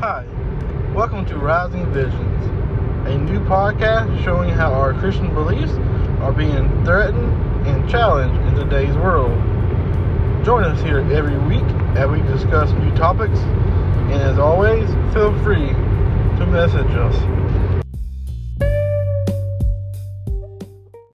Hi, welcome to Rising Visions, a new podcast showing how our Christian beliefs are being threatened and challenged in today's world. Join us here every week as we discuss new topics, and as always, feel free to message us.